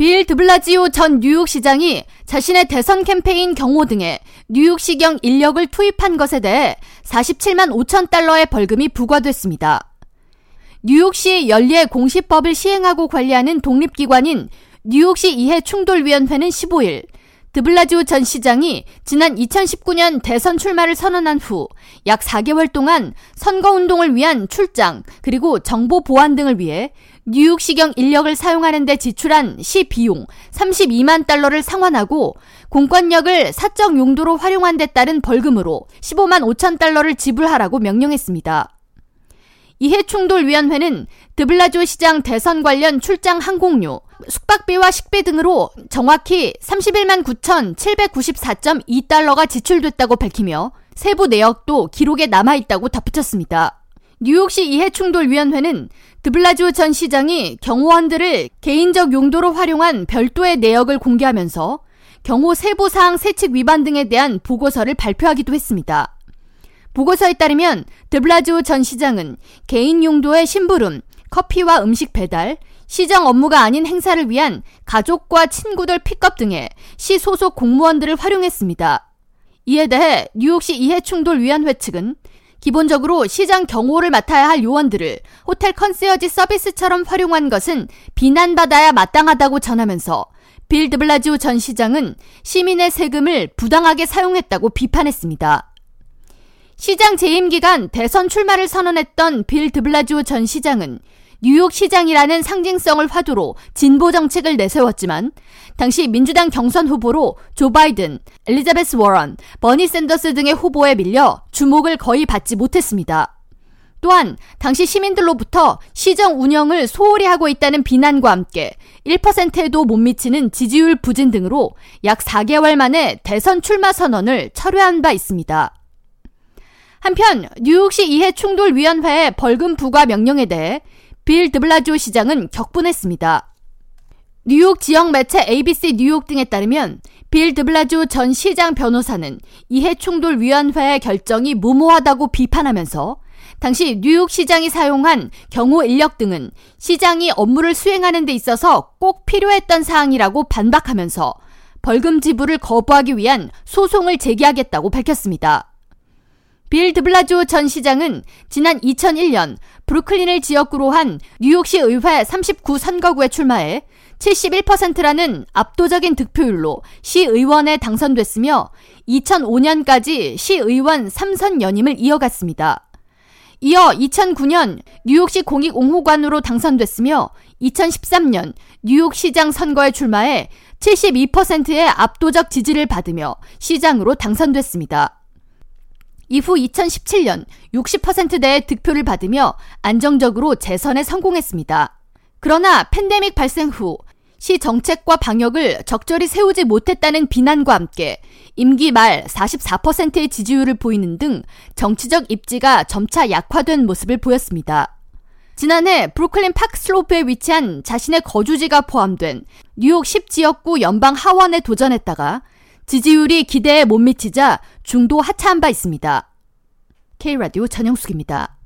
빌 드블라지오 전 뉴욕 시장이 자신의 대선 캠페인 경호 등에 뉴욕 시경 인력을 투입한 것에 대해 47만 5천 달러의 벌금이 부과됐습니다. 뉴욕시 연례 공시법을 시행하고 관리하는 독립기관인 뉴욕시 이해 충돌위원회는 15일 드블라지오 전 시장이 지난 2019년 대선 출마를 선언한 후 약 4개월 동안 선거운동을 위한 출장 그리고 정보 보안 등을 위해 뉴욕 시경 인력을 사용하는 데 지출한 시 비용 32만 달러를 상환하고 공권력을 사적 용도로 활용한 데 따른 벌금으로 15만 5천 달러를 지불하라고 명령했습니다. 이해충돌위원회는 드블라지오 시장 대선 관련 출장 항공료, 숙박비와 식비 등으로 정확히 31만 9,794.2달러가 지출됐다고 밝히며 세부 내역도 기록에 남아있다고 덧붙였습니다. 뉴욕시 이해충돌위원회는 드블라지오 전 시장이 경호원들을 개인적 용도로 활용한 별도의 내역을 공개하면서 경호 세부사항 세칙 위반 등에 대한 보고서를 발표하기도 했습니다. 보고서에 따르면 드블라지오 전 시장은 개인 용도의 심부름, 커피와 음식 배달, 시정 업무가 아닌 행사를 위한 가족과 친구들 픽업 등의 시 소속 공무원들을 활용했습니다. 이에 대해 뉴욕시 이해충돌위원회 측은 기본적으로 시장 경호를 맡아야 할 요원들을 호텔 컨시어지 서비스처럼 활용한 것은 비난받아야 마땅하다고 전하면서 빌 드블라지오 전 시장은 시민의 세금을 부당하게 사용했다고 비판했습니다. 시장 재임 기간 대선 출마를 선언했던 빌 드블라지오 전 시장은 뉴욕시장이라는 상징성을 화두로 진보 정책을 내세웠지만 당시 민주당 경선 후보로 조 바이든, 엘리자베스 워런, 버니 샌더스 등의 후보에 밀려 주목을 거의 받지 못했습니다. 또한 당시 시민들로부터 시정 운영을 소홀히 하고 있다는 비난과 함께 1%에도 못 미치는 지지율 부진 등으로 약 4개월 만에 대선 출마 선언을 철회한 바 있습니다. 한편 뉴욕시 이해충돌위원회의 벌금 부과 명령에 대해 빌 드블라지오 시장은 격분했습니다. 뉴욕 지역 매체 ABC 뉴욕 등에 따르면 빌 드블라지오 전 시장 변호사는 이해충돌위원회의 결정이 무모하다고 비판하면서 당시 뉴욕 시장이 사용한 경호 인력 등은 시장이 업무를 수행하는 데 있어서 꼭 필요했던 사항이라고 반박하면서 벌금 지불을 거부하기 위한 소송을 제기하겠다고 밝혔습니다. 빌 드블라지오 전 시장은 지난 2001년 브루클린을 지역구로 한 뉴욕시 의회 39선거구에 출마해 71%라는 압도적인 득표율로 시의원에 당선됐으며 2005년까지 시의원 3선 연임을 이어갔습니다. 이어 2009년 뉴욕시 공익옹호관으로 당선됐으며 2013년 뉴욕시장 선거에 출마해 72%의 압도적 지지를 받으며 시장으로 당선됐습니다. 이후 2017년 60%대의 득표를 받으며 안정적으로 재선에 성공했습니다. 그러나 팬데믹 발생 후 시 정책과 방역을 적절히 세우지 못했다는 비난과 함께 임기 말 44%의 지지율을 보이는 등 정치적 입지가 점차 약화된 모습을 보였습니다. 지난해 브루클린 파크슬로프에 위치한 자신의 거주지가 포함된 뉴욕 10지역구 연방 하원에 도전했다가 지지율이 기대에 못 미치자 중도 하차한 바 있습니다. K라디오 전영숙입니다.